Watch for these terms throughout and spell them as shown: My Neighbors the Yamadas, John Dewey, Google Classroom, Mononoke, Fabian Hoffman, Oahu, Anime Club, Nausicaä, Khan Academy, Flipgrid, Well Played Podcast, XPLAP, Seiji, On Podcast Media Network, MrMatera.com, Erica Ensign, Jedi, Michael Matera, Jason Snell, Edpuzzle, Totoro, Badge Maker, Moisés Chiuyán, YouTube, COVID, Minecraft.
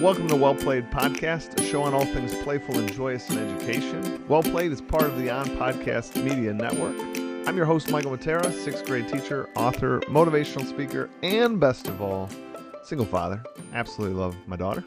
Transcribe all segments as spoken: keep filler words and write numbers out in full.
Welcome to Well Played Podcast, a show on all things playful and joyous in education. Well Played is part of the On Podcast Media Network. I'm your host, Michael Matera, sixth grade teacher, author, motivational speaker, and best of all, single father. Absolutely love my daughter.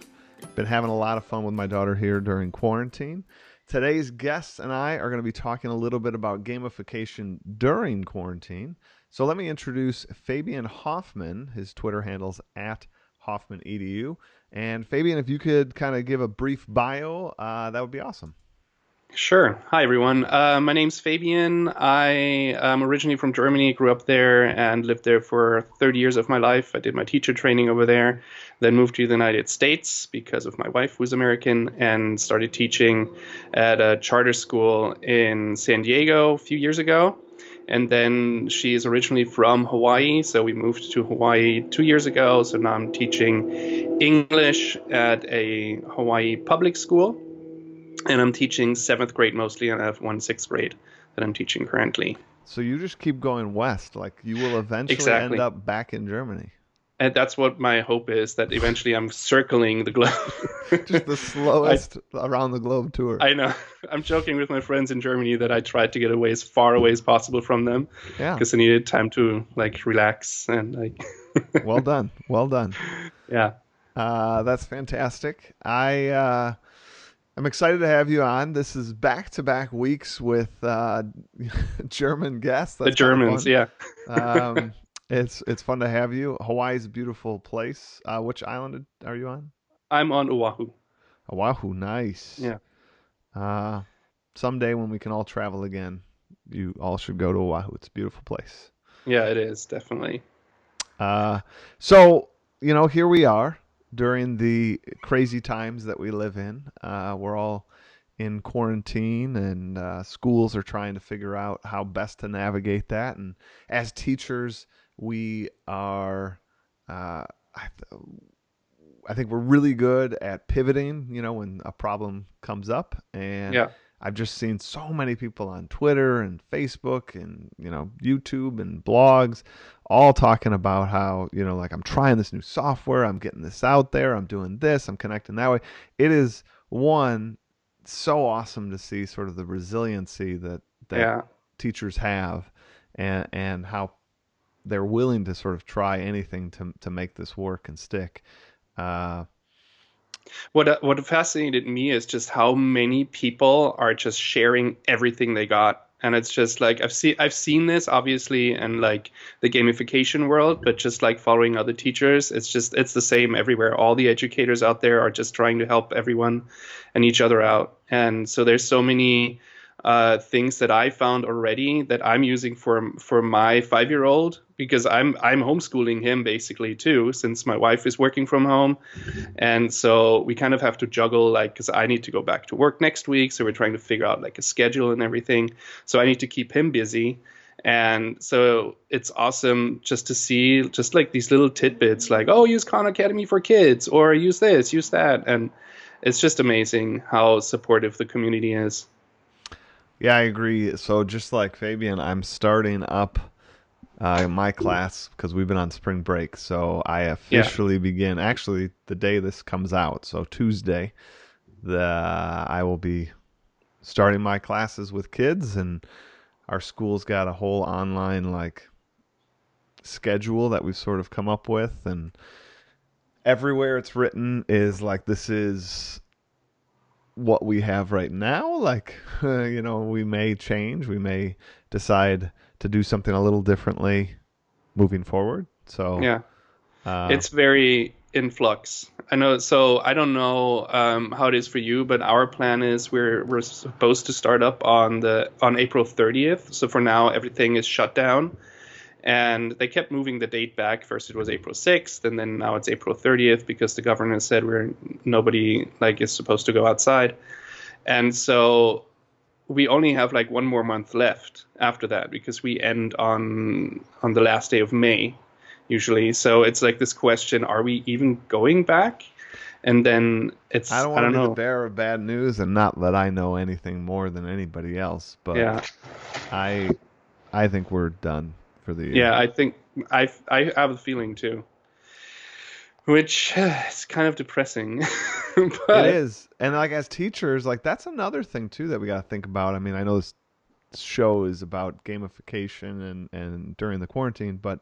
Been having a lot of fun with my daughter here during quarantine. Today's guests and I are going to be talking a little bit about gamification during quarantine. So let me introduce Fabian Hoffman. His Twitter handle's at Hoffman E D U. And Fabian, if you could kind of give a brief bio, uh, that would be awesome. Sure. Hi, everyone. Uh, my name's Fabian. I am originally from Germany, grew up there and lived there for thirty years of my life. I did my teacher training over there, then moved to the United States because of my wife, who's American, and started teaching at a charter school in San Diego a few years ago. And then she is originally from Hawaii, so we moved to Hawaii two years ago. So now I'm teaching English at a Hawaii public school. And I'm teaching seventh grade mostly, and I have one sixth grade that I'm teaching currently. So you just keep going west. Like, you will eventually exactly. end up back in Germany. And that's what my hope is, that eventually I'm circling the globe. Just the slowest I, around the globe tour. I know. I'm joking with my friends in Germany that I tried to get away as far away as possible from them. Yeah. Because I needed time to, like, relax and, like... Well done. Well done. Yeah. Uh, that's fantastic. I... Uh... I'm excited to have you on. This is back-to-back weeks with uh, German guests. That's the Germans, yeah. um, it's it's fun to have you. Hawaii's a beautiful place. Uh, which island are you on? I'm on Oahu. Oahu, nice. Yeah. Uh, someday when we can all travel again, you all should go to Oahu. It's a beautiful place. Yeah, it is, definitely. Uh, so, you know, here we are. During the crazy times that we live in, uh, we're all in quarantine, and uh, schools are trying to figure out how best to navigate that. And as teachers, we are, uh, I, th- I think we're really good at pivoting, you know, when a problem comes up. And yeah. I've just seen so many people on Twitter and Facebook and, you know, YouTube and blogs all talking about how, you know, like, I'm trying this new software, I'm getting this out there, I'm doing this, I'm connecting that way. It is, one, so awesome to see sort of the resiliency that, that yeah. teachers have and, and how they're willing to sort of try anything to, to make this work and stick. Uh, What what fascinated me is just how many people are just sharing everything they got. And it's just like, I've seen I've seen this obviously in, like, the gamification world, but just like following other teachers, it's just it's the same everywhere. All the educators out there are just trying to help everyone and each other out. And so there's so many uh, things that I found already that I'm using for for my five-year-old, because I'm I'm homeschooling him basically too, since my wife is working from home. And so we kind of have to juggle, like, because I need to go back to work next week. So we're trying to figure out, like, a schedule and everything. So I need to keep him busy. And so it's awesome just to see just like these little tidbits, like, oh, use Khan Academy for kids, or use this, use that. And it's just amazing how supportive the community is. Yeah, I agree. So just like Fabian, I'm starting up uh, my class because we've been on spring break. So I officially yeah. begin, actually, the day this comes out. So Tuesday, the I will be starting my classes with kids, and our school's got a whole online, like, schedule that we've sort of come up with. And everywhere it's written is like, this is what we have right now. Like, uh, you know, we may change, we may decide to do something a little differently moving forward. So yeah, uh, it's very in flux. I know. So I don't know um, how it is for you, but our plan is we're we're supposed to start up on the on April thirtieth. So for now, everything is shut down. And they kept moving the date back. First it was April sixth, and then now it's April thirtieth, because the governor said we're nobody like is supposed to go outside. And so we only have like one more month left after that, because we end on on the last day of May usually. So it's like this question, are we even going back? And then it's I don't want I don't to be know. the bearer of bad news and not that I know anything more than anybody else, but yeah. I I think we're done. The, yeah, I think I I have a feeling too. which is kind of depressing. But it is. And like as teachers, like that's another thing too that we got to think about. I mean, I know this show is about gamification and, and during the quarantine, but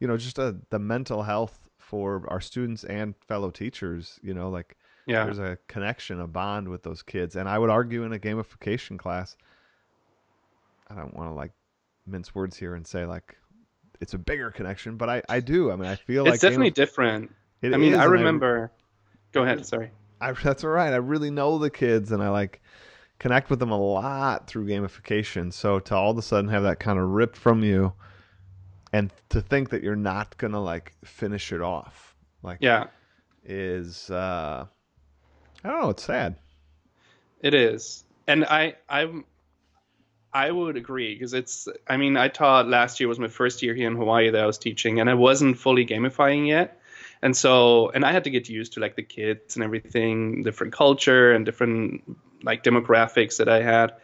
you know, just a, the mental health for our students and fellow teachers, you know, like yeah. there's a connection, a bond with those kids. And I would argue in a gamification class, I don't want to like mince words here and say like it's a bigger connection, but I, I do. I mean, I feel it's like it's definitely gamif- different. It I mean, is, I remember, I, go ahead. Sorry. I, that's all right. I really know the kids and I like connect with them a lot through gamification. So to all of a sudden have that kind of ripped from you and to think that you're not going to like finish it off. Like, yeah, is, uh, I don't know. It's sad. It is. And I, I'm, I would agree because it's, I mean, I taught last year was my first year here in Hawaii that I was teaching and I wasn't fully gamifying yet. And so, and I had to get used to like the kids and everything, different culture and different like demographics that I had.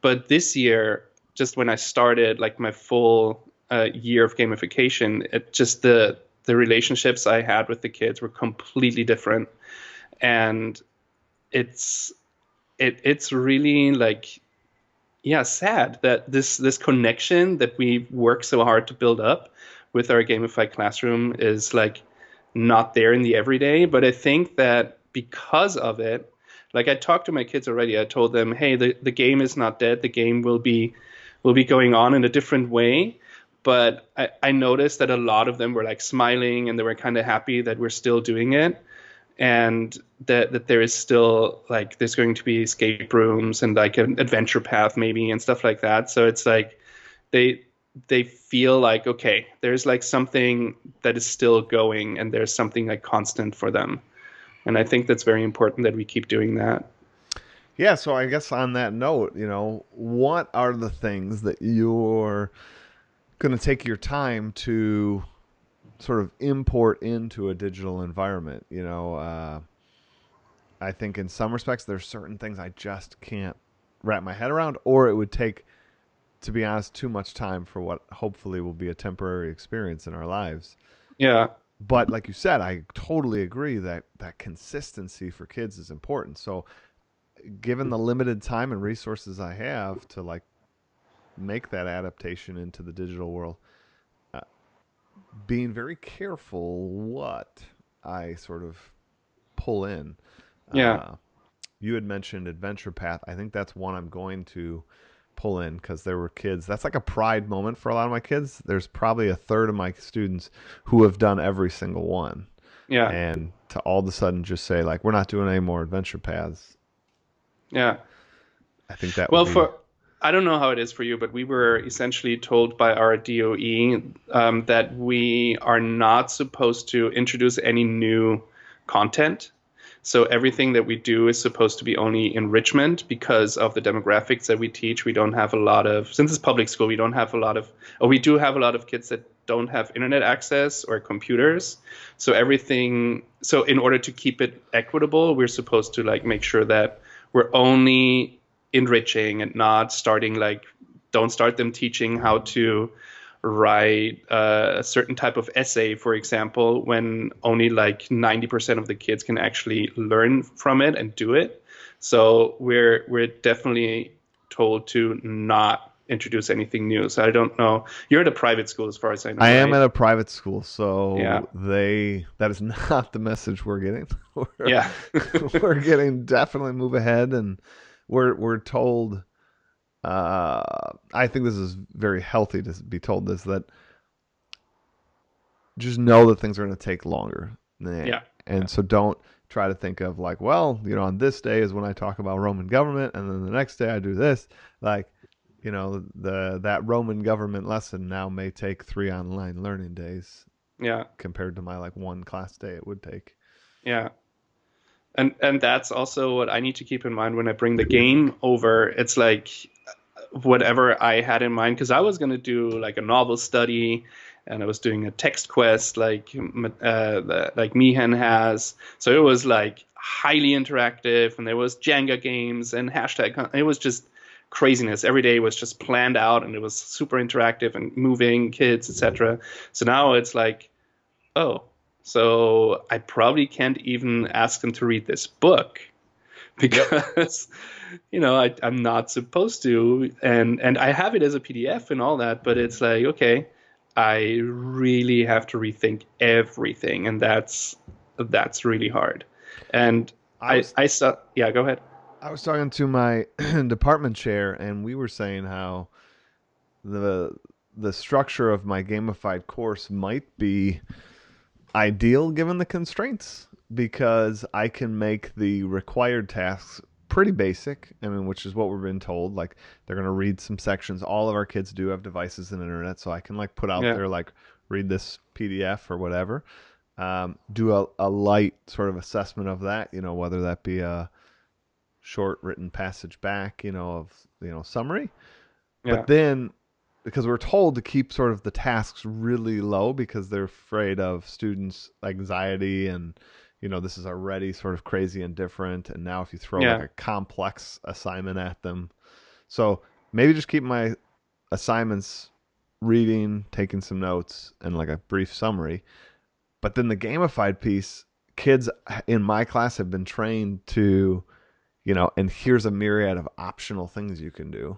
But this year, just when I started like my full uh, year of gamification, it just the, the relationships I had with the kids were completely different. And it's, it, it's really like, yeah, sad that this this connection that we work so hard to build up with our gamified classroom is like not there in the everyday. But I think that because of it, like I talked to my kids already, I told them, hey, the, the game is not dead. The game will be will be going on in a different way. But I, I noticed that a lot of them were like smiling and they were kind of happy that we're still doing it. And that, that there is still like there's going to be escape rooms and like an adventure path maybe and stuff like that. So it's like they they feel like, OK, there's like something that is still going and there's something like constant for them. And I think that's very important that we keep doing that. Yeah. So I guess on that note, you know, what are the things that you're going to take your time to sort of import into a digital environment? You know, uh, I think in some respects, there's certain things I just can't wrap my head around, or it would take, to be honest, too much time for what hopefully will be a temporary experience in our lives. Yeah. But like you said, I totally agree that that consistency for kids is important. So given the limited time and resources I have to like make that adaptation into the digital world, being very careful what I sort of pull in. Yeah. Uh, you had mentioned Adventure Path. I think that's one I'm going to pull in because there were kids. That's like a pride moment for a lot of my kids. There's probably a third of my students who have done every single one. Yeah. And to all of a sudden just say like, we're not doing any more Adventure Paths. Yeah. I think that well, would be... for. I don't know how it is for you, but we were essentially told by our D O E um, that we are not supposed to introduce any new content. So everything that we do is supposed to be only enrichment because of the demographics that we teach. We don't have a lot of, since it's public school, we don't have a lot of, or we do have a lot of kids that don't have internet access or computers. So everything, so in order to keep it equitable, we're supposed to like make sure that we're only enriching and not starting like don't start them teaching how to write uh, a certain type of essay, for example, when only like ninety percent of the kids can actually learn from it and do it. So we're we're definitely told to not introduce anything new. So I don't know. You're at a private school as far as I know. I right? am at a private school. So yeah. they that is not the message we're getting. we're, yeah. We're getting definitely move ahead and We're we're told, uh, I think this is very healthy to be told this, that just know that things are going to take longer. Yeah. And yeah. so don't try to think of like, well, you know, on this day is when I talk about Roman government, and then the next day I do this. Like, you know, the that Roman government lesson now may take three online learning days. Yeah. Compared to my like one class day it would take. Yeah. And and that's also what I need to keep in mind when I bring the game over. It's like whatever I had in mind, because I was going to do like a novel study and I was doing a text quest like uh, like Meehan has. So it was like highly interactive and there was Jenga games and hashtag. It was just craziness. Every day was just planned out and it was super interactive and moving kids, et cetera. So now it's like, oh, So I probably can't even ask them to read this book because, yep. you know, I, I'm not supposed to. And, and I have it as a P D F and all that, but it's like, okay, I really have to rethink everything. And that's that's really hard. And I, was, I, I saw, yeah, go ahead. I was talking to my department chair, and we were saying how the the structure of my gamified course might be ideal given the constraints, because I can make the required tasks pretty basic. I mean, which is what we've been told. Like, they're going to read some sections. All of our kids do have devices and internet, so I can like put out yeah. there, like, read this P D F or whatever. Um, do a, a light sort of assessment of that, you know, whether that be a short written passage back, you know, of, you know, summary. Yeah. But then, because we're told to keep sort of the tasks really low because they're afraid of students' anxiety and, you know, this is already sort of crazy and different. And now if you throw yeah. like a complex assignment at them. So maybe just keep my assignments reading, taking some notes, and like a brief summary. But then the gamified piece, kids in my class have been trained to, you know, and here's a myriad of optional things you can do.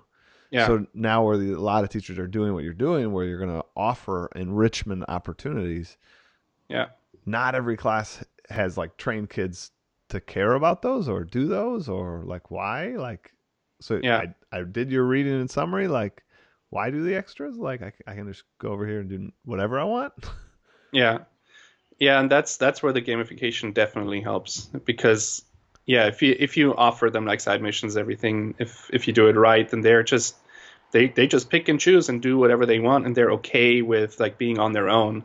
Yeah. So now where the, a lot of teachers are doing what you're doing, where you're going to offer enrichment opportunities. Yeah. Not every class has like trained kids to care about those or do those, or like, why? Like, so yeah. I, I did your reading and summary. Like, why do the extras? Like, I, I can just go over here and do whatever I want. Yeah. Yeah, and that's that's where the gamification definitely helps, because yeah, if you if you offer them like side missions, everything, if if you do it right, then they're just they they just pick and choose and do whatever they want, and they're okay with like being on their own.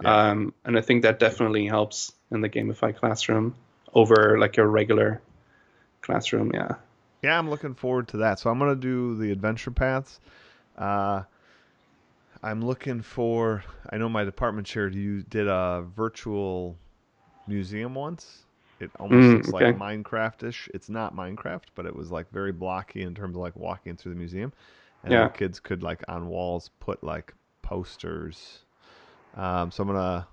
Yeah. Um, and I think that definitely helps in the gamified classroom over like a regular classroom. Yeah. Yeah, I'm looking forward to that. So I'm gonna do the adventure paths. Uh, I'm looking for, I know my department chair, you did a virtual museum once. It almost mm, looks okay. like Minecraft-ish. It's not Minecraft, but it was like very blocky in terms of like walking through the museum. And yeah. the kids could like on walls put like posters. Um, so I'm going to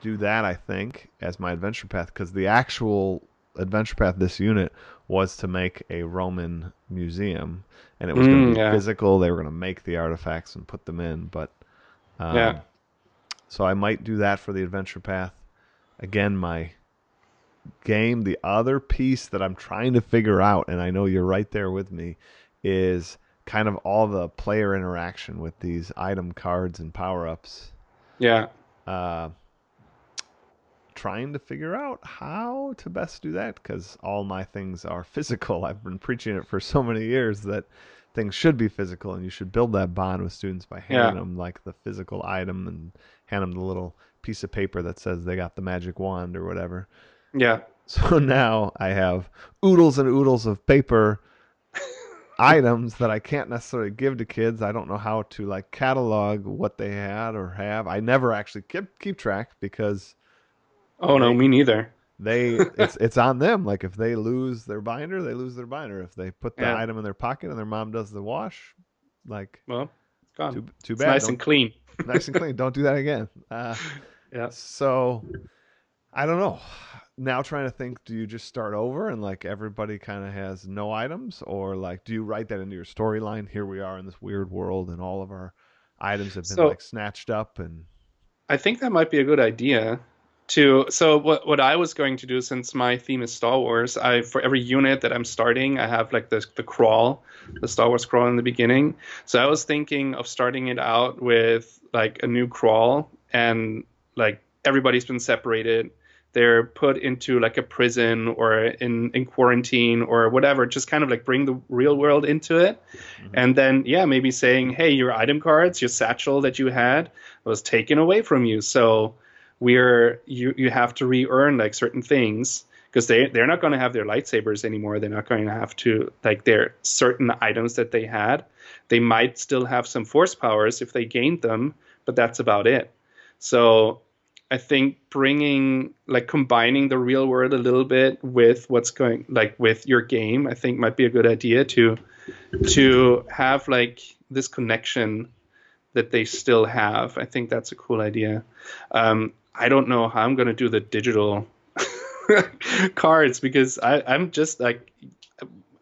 do that, I think, as my adventure path, because the actual adventure path this unit was to make a Roman museum, and it was mm, going to be yeah. physical. They were going to make the artifacts and put them in, but um, yeah. so I might do that for the adventure path. Again, my game, the other piece that I'm trying to figure out, and I know you're right there with me, is kind of all the player interaction with these item cards and power-ups. Yeah. Uh, trying to figure out how to best do that, because all my things are physical. I've been preaching it for so many years that things should be physical, and you should build that bond with students by handing yeah. them like the physical item and hand them the little piece of paper that says they got the magic wand or whatever. Yeah. So now I have oodles and oodles of paper items that I can't necessarily give to kids. I don't know how to like catalog what they had or have. I never actually kept keep track because Oh they, no, me neither. They it's it's on them. Like if they lose their binder, they lose their binder. If they put the yeah. item in their pocket and their mom does the wash, like well, it's gone. Too, too bad. It's nice don't, and clean. Nice and clean. Don't do that again. Uh, yeah. So I don't know. Now trying to think, do you just start over and like everybody kind of has no items, or like do you write that into your storyline? Here we are in this weird world, and all of our items have been so, like snatched up. And I think that might be a good idea. To, so what what I was going to do, since my theme is Star Wars, I for every unit that I'm starting, I have like the the crawl, the Star Wars crawl in the beginning. So I was thinking of starting it out with like a new crawl, and like everybody's been separated. They're put into like a prison or in, in quarantine or whatever. Just kind of like bring the real world into it. Mm-hmm. And then, yeah, maybe saying, hey, your item cards, your satchel that you had was taken away from you. So we're you you have to re-earn like certain things, because they they're not going to have their lightsabers anymore. They're not going to have to like their certain items that they had. They might still have some force powers if they gained them, but that's about it. So I think bringing like combining the real world a little bit with what's going like with your game, I think might be a good idea to to have like this connection that they still have. I think that's a cool idea. Um, I don't know how I'm going to do the digital cards, because I, I'm just like,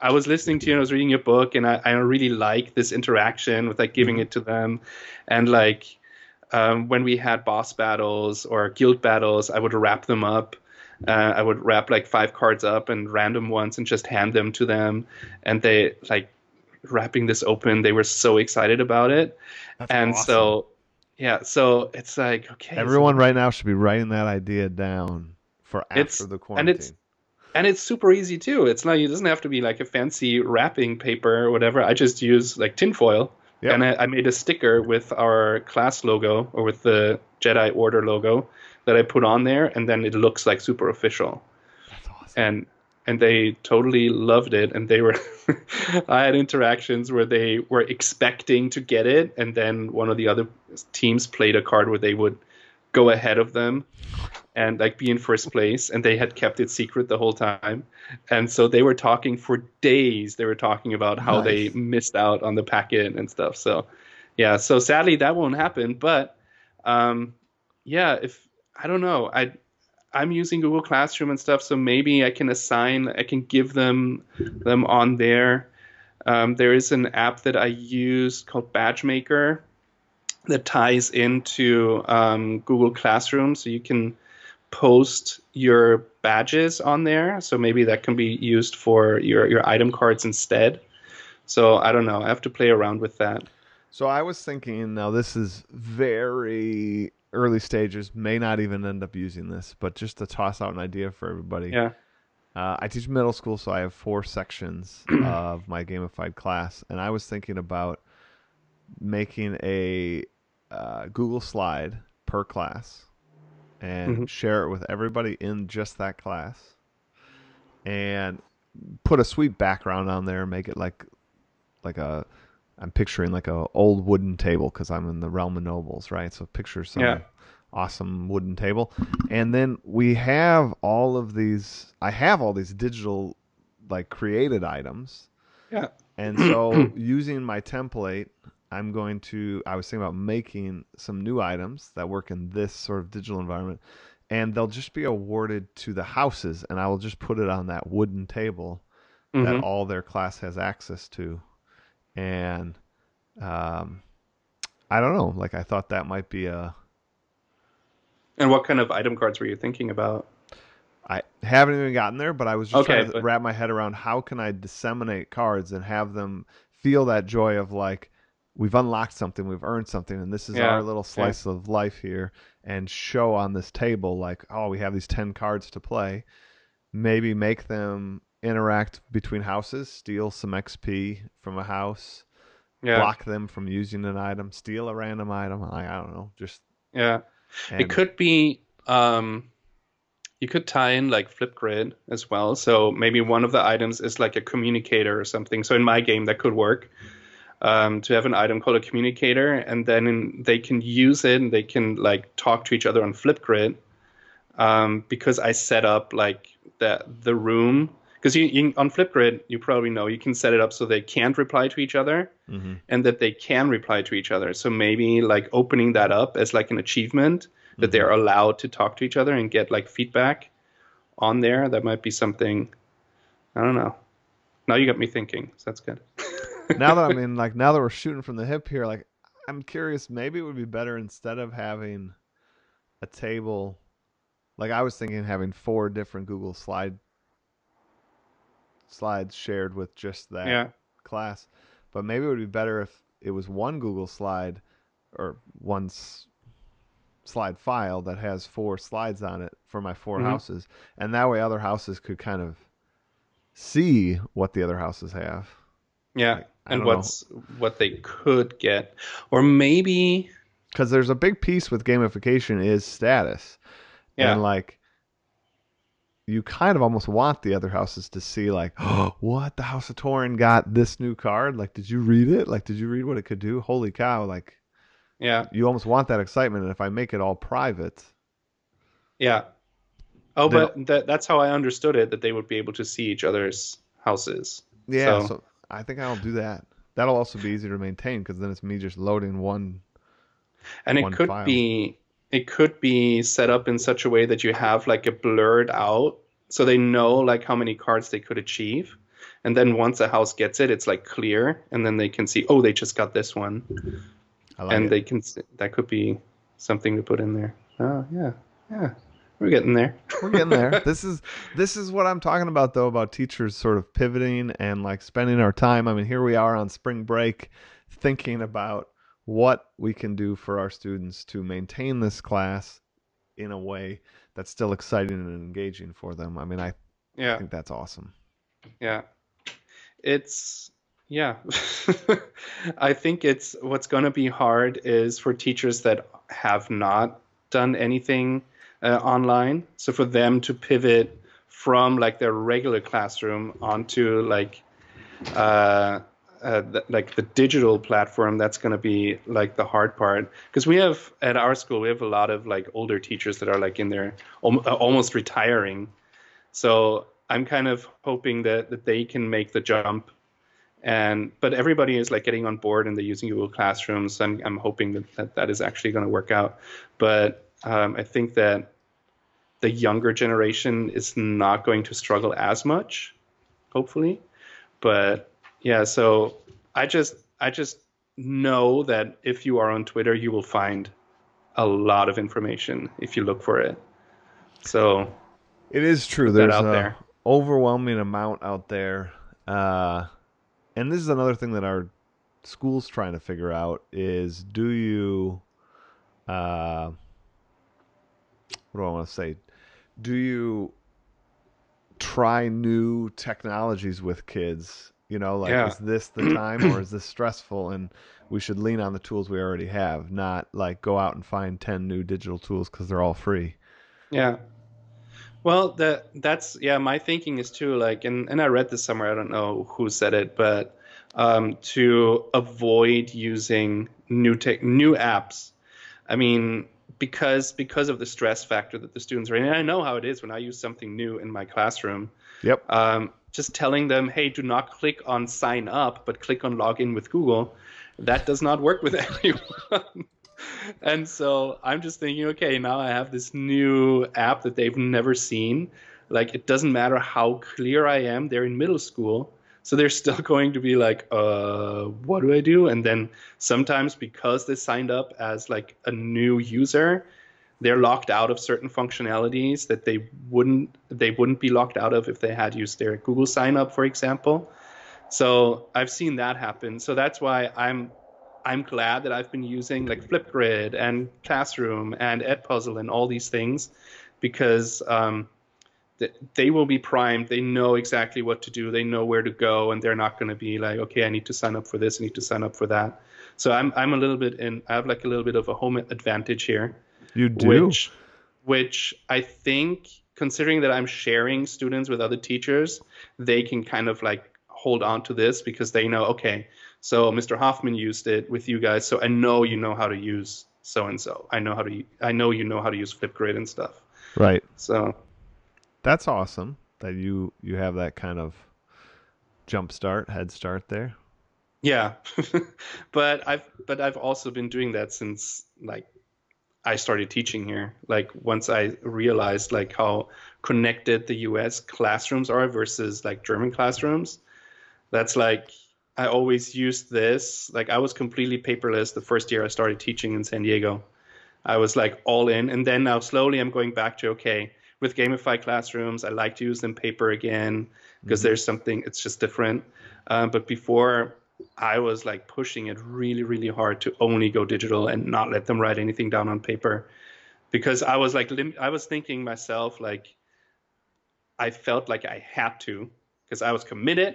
I was listening to you and I was reading your book, and I, I really like this interaction with like giving it to them. And like um, when we had boss battles or guild battles, I would wrap them up. Uh, I would wrap like five cards up and random ones and just hand them to them. And they like wrapping this open, they were so excited about it. That's and awesome. so, yeah, so it's like, okay. Everyone so, right now should be writing that idea down for after it's, the quarantine. And it's, And it's super easy too. It's not, it doesn't have to be like a fancy wrapping paper or whatever. I just use like tinfoil. Yep. And I, I made a sticker with our class logo, or with the Jedi Order logo, that I put on there, and then it looks like super official. That's awesome. And and they totally loved it. And they were, I had interactions where they were expecting to get it, and then one of the other teams played a card where they would go ahead of them and like be in first place, and they had kept it secret the whole time. And so they were talking for days. They were talking about how nice. They missed out on the packet and stuff. So, yeah. So sadly, that won't happen. But um, yeah, if I don't know, I I'm using Google Classroom and stuff. So maybe I can assign, I can give them them on there. Um, there is an app that I use called Badge Maker that ties into um, Google Classroom, so you can post your badges on there. So maybe that can be used for your, your item cards instead. So I don't know. I have to play around with that. So I was thinking, now this is very early stages, may not even end up using this, but just to toss out an idea for everybody. Yeah. Uh, I teach middle school, so I have four sections of my gamified class. And I was thinking about making a uh, Google slide per class, and mm-hmm. share it with everybody in just that class, and put a sweet background on there. Make it like, like a, I'm picturing like a old wooden table, because I'm in the realm of nobles, right? So picture some yeah. awesome wooden table, and then we have all of these. I have all these digital, like created items. Yeah. And so using my template, I'm going to, I was thinking about making some new items that work in this sort of digital environment, and they'll just be awarded to the houses, and I will just put it on that wooden table mm-hmm. that all their class has access to. And um, I don't know, like I thought that might be a... And what kind of item cards were you thinking about? I haven't even gotten there, but I was just okay, trying to but... wrap my head around how can I disseminate cards and have them feel that joy of like, we've unlocked something, we've earned something, and this is yeah, our little slice yeah. of life here, and show on this table like, oh, we have these ten cards to play. Maybe make them interact between houses, steal some X P from a house, yeah. block them from using an item, steal a random item. I, I don't know. Just yeah. And it could be um, you could tie in like Flipgrid as well. So maybe one of the items is like a communicator or something. So in my game, that could work. Um, to have an item called a communicator, and then in, they can use it, and they can like talk to each other on Flipgrid, um, because I set up like the the room, because you, you on Flipgrid, you probably know, you can set it up so they can't reply to each other, mm-hmm. and that they can reply to each other. So maybe like opening that up as like an achievement mm-hmm. that they're allowed to talk to each other and get like feedback on there. That might be something. I don't know. Now you got me thinking. So that's good. Now that I'm in, like, now that we're shooting from the hip here, like, I'm curious, maybe it would be better instead of having a table, like I was thinking having four different Google slide slides shared with just that yeah. class, but maybe it would be better if it was one Google slide or one s- slide file that has four slides on it for my four mm-hmm. houses, and that way other houses could kind of see what the other houses have. Yeah. Like, and what's know. what they could get, or maybe because there's a big piece with gamification is status, yeah. and like you kind of almost want the other houses to see like, oh, what the House of Torin got this new card. Like, did you read it? Like, did you read what it could do? Holy cow! Like, yeah, you almost want that excitement. And if I make it all private, yeah. Oh, then... but th- that's how I understood it. That they would be able to see each other's houses. Yeah. So... so... I think I'll do that. That'll also be easier to maintain, because then it's me just loading one. And it one could file. be it could be set up in such a way that you have like a blurred out, so they know like how many cards they could achieve. And then once a house gets it, it's like clear, and then they can see, oh, they just got this one. I like and it. They can see, that could be something to put in there. Oh yeah, yeah, we're getting there. We're getting there. This is this is what I'm talking about though, about teachers sort of pivoting and like spending our time. I mean, here we are on spring break, thinking about what we can do for our students to maintain this class in a way that's still exciting and engaging for them. I mean, I yeah. think that's awesome. Yeah. It's, yeah, I think it's what's going to be hard is for teachers that have not done anything uh, online. So for them to pivot from like their regular classroom onto like uh, uh, th- like the digital platform, that's going to be like the hard part. Because we have at our school, we have a lot of like older teachers that are like in their al- almost retiring. So I'm kind of hoping that, that they can make the jump, and but everybody is like getting on board and they're using Google Classroom. So I'm I'm hoping that that, that is actually going to work out. But um, I think that the younger generation is not going to struggle as much, hopefully. But yeah, so I just I just know that if you are on Twitter, you will find a lot of information if you look for it. So it is true. There's out a, there. overwhelming amount out there, uh and this is another thing that our school's trying to figure out is, do you uh what do I want to say do you try new technologies with kids, you know, like yeah. is this the time or is this stressful and we should lean on the tools we already have, not like go out and find ten new digital tools because they're all free. yeah Well, that that's, yeah, my thinking is too, like, and, and I read this somewhere, I don't know who said it, but um, to avoid using new tech, new apps. I mean, because because of the stress factor that the students are in, and I know how it is when I use something new in my classroom. Yep. Um, just telling them, hey, do not click on sign up, but click on log in with Google. That does not work with everyone. And so I'm just thinking, okay, now I have this new app that they've never seen. Like, it doesn't matter how clear I am. They're in middle school. So they're still going to be like, uh, what do I do? And then sometimes because they signed up as like a new user, they're locked out of certain functionalities that they wouldn't, they wouldn't be locked out of if they had used their Google sign up, for example. So I've seen that happen. So that's why I'm I'm glad that I've been using like Flipgrid and Classroom and Edpuzzle and all these things, because um, th- they will be primed. They know exactly what to do. They know where to go, and they're not going to be like, okay, I need to sign up for this. I need to sign up for that. So I'm I'm a little bit in. I have like a little bit of a home advantage here. You do, which, which I think, considering that I'm sharing students with other teachers, they can kind of like hold on to this because they know, okay, so Mister Hoffman used it with you guys, so I know you know how to use so and so. I know how to. I know you know how to use Flipgrid and stuff. Right. So that's awesome that you you have that kind of jump start, head start there. Yeah, but I've but I've also been doing that since like I started teaching here. Like once I realized like how connected the U S classrooms are versus like German classrooms, that's like. I always used this. Like I was completely paperless the first year I started teaching in San Diego. I was like all in. And then now slowly I'm going back to, okay, with gamified classrooms, I like to use them paper again because mm-hmm. there's something, it's just different. Um, but before I was like pushing it really, really hard to only go digital and not let them write anything down on paper, because I was like, lim- I was thinking myself, like I felt like I had to, because I was committed.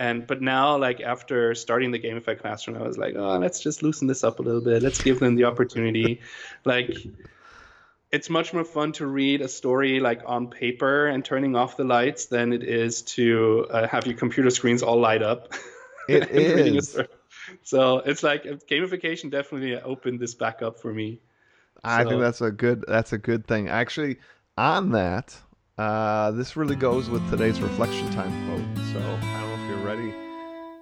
And but now, like after starting the gamified classroom, I was like, oh, let's just loosen this up a little bit. Let's give them the opportunity. Like, it's much more fun to read a story like on paper and turning off the lights than it is to uh, have your computer screens all light up. It is. So it's like gamification definitely opened this back up for me. I so. think that's a good that's a good thing. Actually, on that, uh, this really goes with today's reflection time quote. So.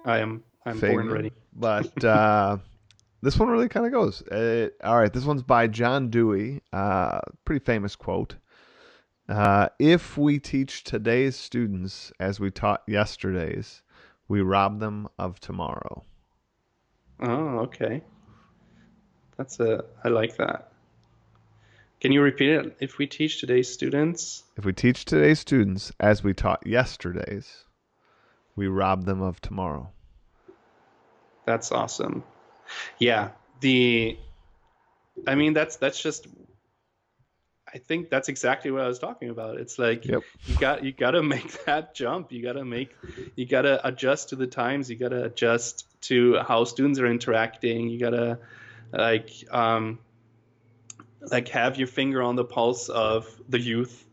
I am. I'm Fabian, born ready. But uh, this one really kind of goes. Uh, all right, this one's by John Dewey. Uh, pretty famous quote. Uh, if we teach today's students as we taught yesterday's, we rob them of tomorrow. Oh, okay. That's a, I like that. Can you repeat it? If we teach today's students? If we teach today's students as we taught yesterday's, we rob them of tomorrow. That's awesome. Yeah. The, I mean, that's, that's just, I think that's exactly what I was talking about. It's like, yep. you got, you got to make that jump. You got to make, you got to adjust to the times. You got to adjust to how students are interacting. You got to like, um, like have your finger on the pulse of the youth,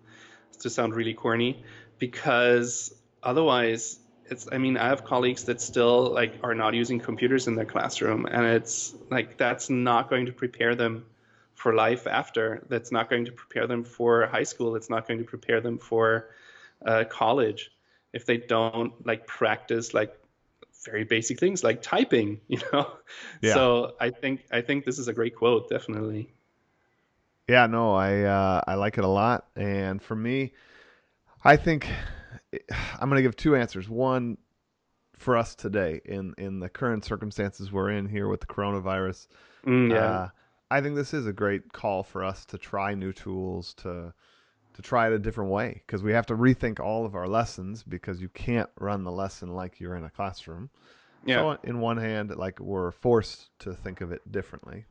to sound really corny, because otherwise it's, I mean, I have colleagues that still like are not using computers in their classroom, and it's like, that's not going to prepare them for life after. That's not going to prepare them for high school. It's not going to prepare them for uh, college if they don't like practice like very basic things like typing, you know? Yeah. So I think, I think this is a great quote. Definitely. Yeah, no, I, uh, I like it a lot. And for me, I think I'm going to give two answers. One, for us today in, in the current circumstances we're in here with the coronavirus, mm, yeah. uh, I think this is a great call for us to try new tools, to to try it a different way, because we have to rethink all of our lessons, because you can't run the lesson like you're in a classroom. Yeah. So in one hand, like we're forced to think of it differently.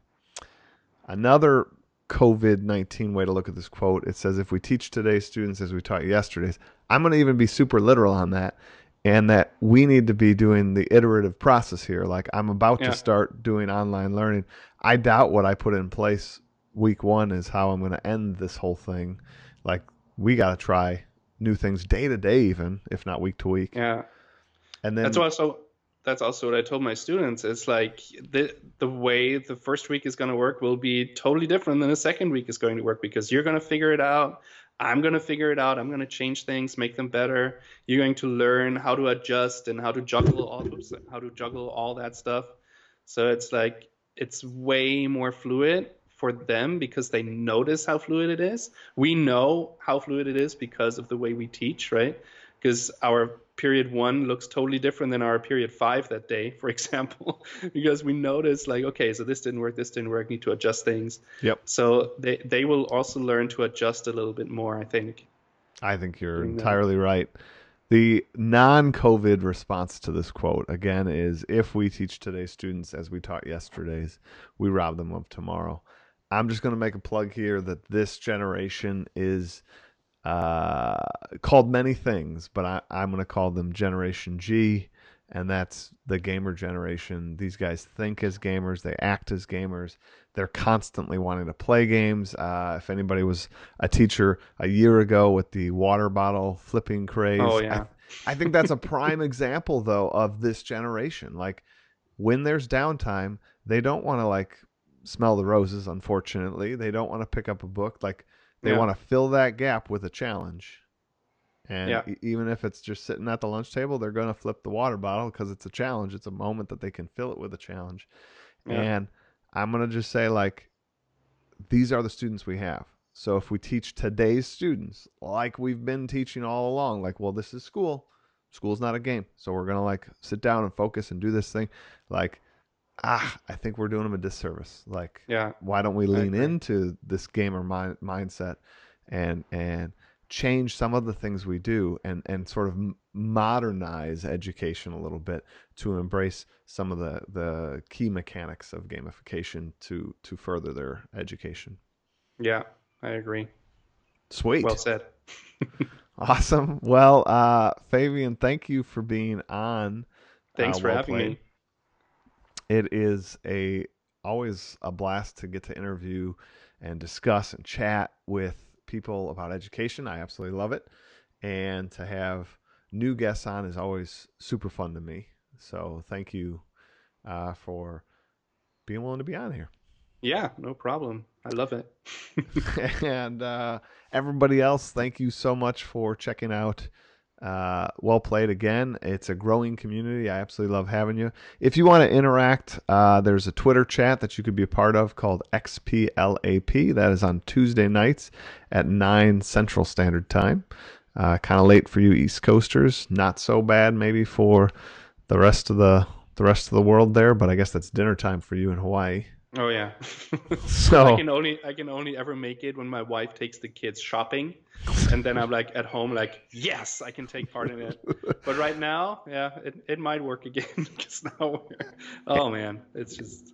Another COVID nineteen way to look at this quote, it says, if we teach today's students as we taught yesterday's, I'm going to even be super literal on that, and that we need to be doing the iterative process here. Like I'm about yeah. to start doing online learning. I doubt what I put in place week one is how I'm going to end this whole thing. Like we got to try new things day to day, even if not week to week. Yeah. And then that's also, that's also what I told my students. It's like the, the way the first week is going to work will be totally different than the second week is going to work, because you're going to figure it out. I'm going to figure it out. I'm going to change things, make them better. You're going to learn how to adjust and how to juggle all oops, how to juggle all that stuff. So it's like, it's way more fluid for them because they notice how fluid it is. We know how fluid it is because of the way we teach, right? Because our period one looks totally different than our period five that day, for example, because we notice like, okay, so this didn't work, this didn't work, need to adjust things. Yep. So they, they will also learn to adjust a little bit more, I think. I think you're entirely right. The non-COVID response to this quote, again, is if we teach today's students as we taught yesterday's, we rob them of tomorrow. I'm just going to make a plug here that this generation is uh, called many things, but I, I'm going to call them Generation G, and that's the gamer generation. These guys think as gamers. They act as gamers. They're constantly wanting to play games. Uh, if anybody was a teacher a year ago with the water bottle flipping craze, oh, yeah. I, I think that's a prime example, though, of this generation. Like, when there's downtime, they don't want to, like, smell the roses, unfortunately. They don't want to pick up a book. Like, they yeah. want to fill that gap with a challenge. And yeah. e- even if it's just sitting at the lunch table, they're going to flip the water bottle because it's a challenge. It's a moment that they can fill it with a challenge. Yeah. And I'm going to just say, like, these are the students we have. So if we teach today's students, like we've been teaching all along, like, well, this is school. School's not a game. So we're going to, like, sit down and focus and do this thing. Like, ah, I think we're doing them a disservice. Like, yeah. why don't we lean into this gamer mind- mindset and, and change some of the things we do and, and sort of modernize education a little bit to embrace some of the, the key mechanics of gamification to, to further their education. Yeah, I agree. Sweet. Well said. Awesome. Well, uh, Fabian, thank you for being on. Thanks uh, for well having played. me. It is a always a blast to get to interview and discuss and chat with people about education. I absolutely love it. And to have new guests on is always super fun to me. So thank you uh, for being willing to be on here. Yeah, no problem. I love it. And uh, everybody else, thank you so much for checking out Uh, well played again. It's a growing community. I absolutely love having you. If you want to interact, uh, there's a Twitter chat that you could be a part of called X P L A P. That is on Tuesday nights at nine Central Standard Time. Uh, kind of late for you East Coasters. Not so bad maybe for the rest of the the rest of the world there, but I guess that's dinner time for you in Hawaii. Oh yeah. So I can only I can only ever make it when my wife takes the kids shopping, and then I'm like at home like, yes, I can take part in it. But right now, yeah, it, it might work again because now we're, oh man, it's just.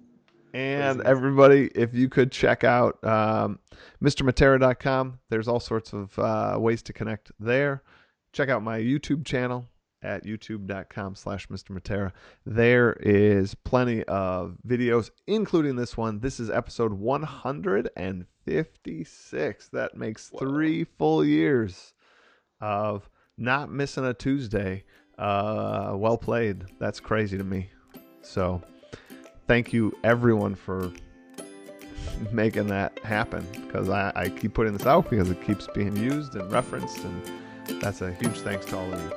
And crazy. Everybody, if you could check out um, Mister Matera dot com, there's all sorts of uh, ways to connect there. Check out my YouTube channel at youtube dot com slash Mister Matera. There is plenty of videos, including this one. This is episode one hundred fifty-six. That makes Whoa. three full years of not missing a Tuesday. Uh, well played. That's crazy to me. So thank you, everyone, for making that happen, because I, I keep putting this out because it keeps being used and referenced, and that's a huge thanks to all of you.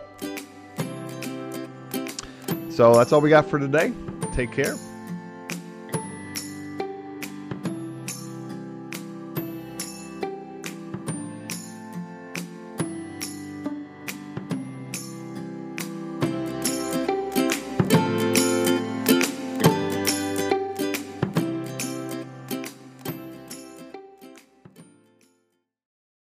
So that's all we got for today. Take care.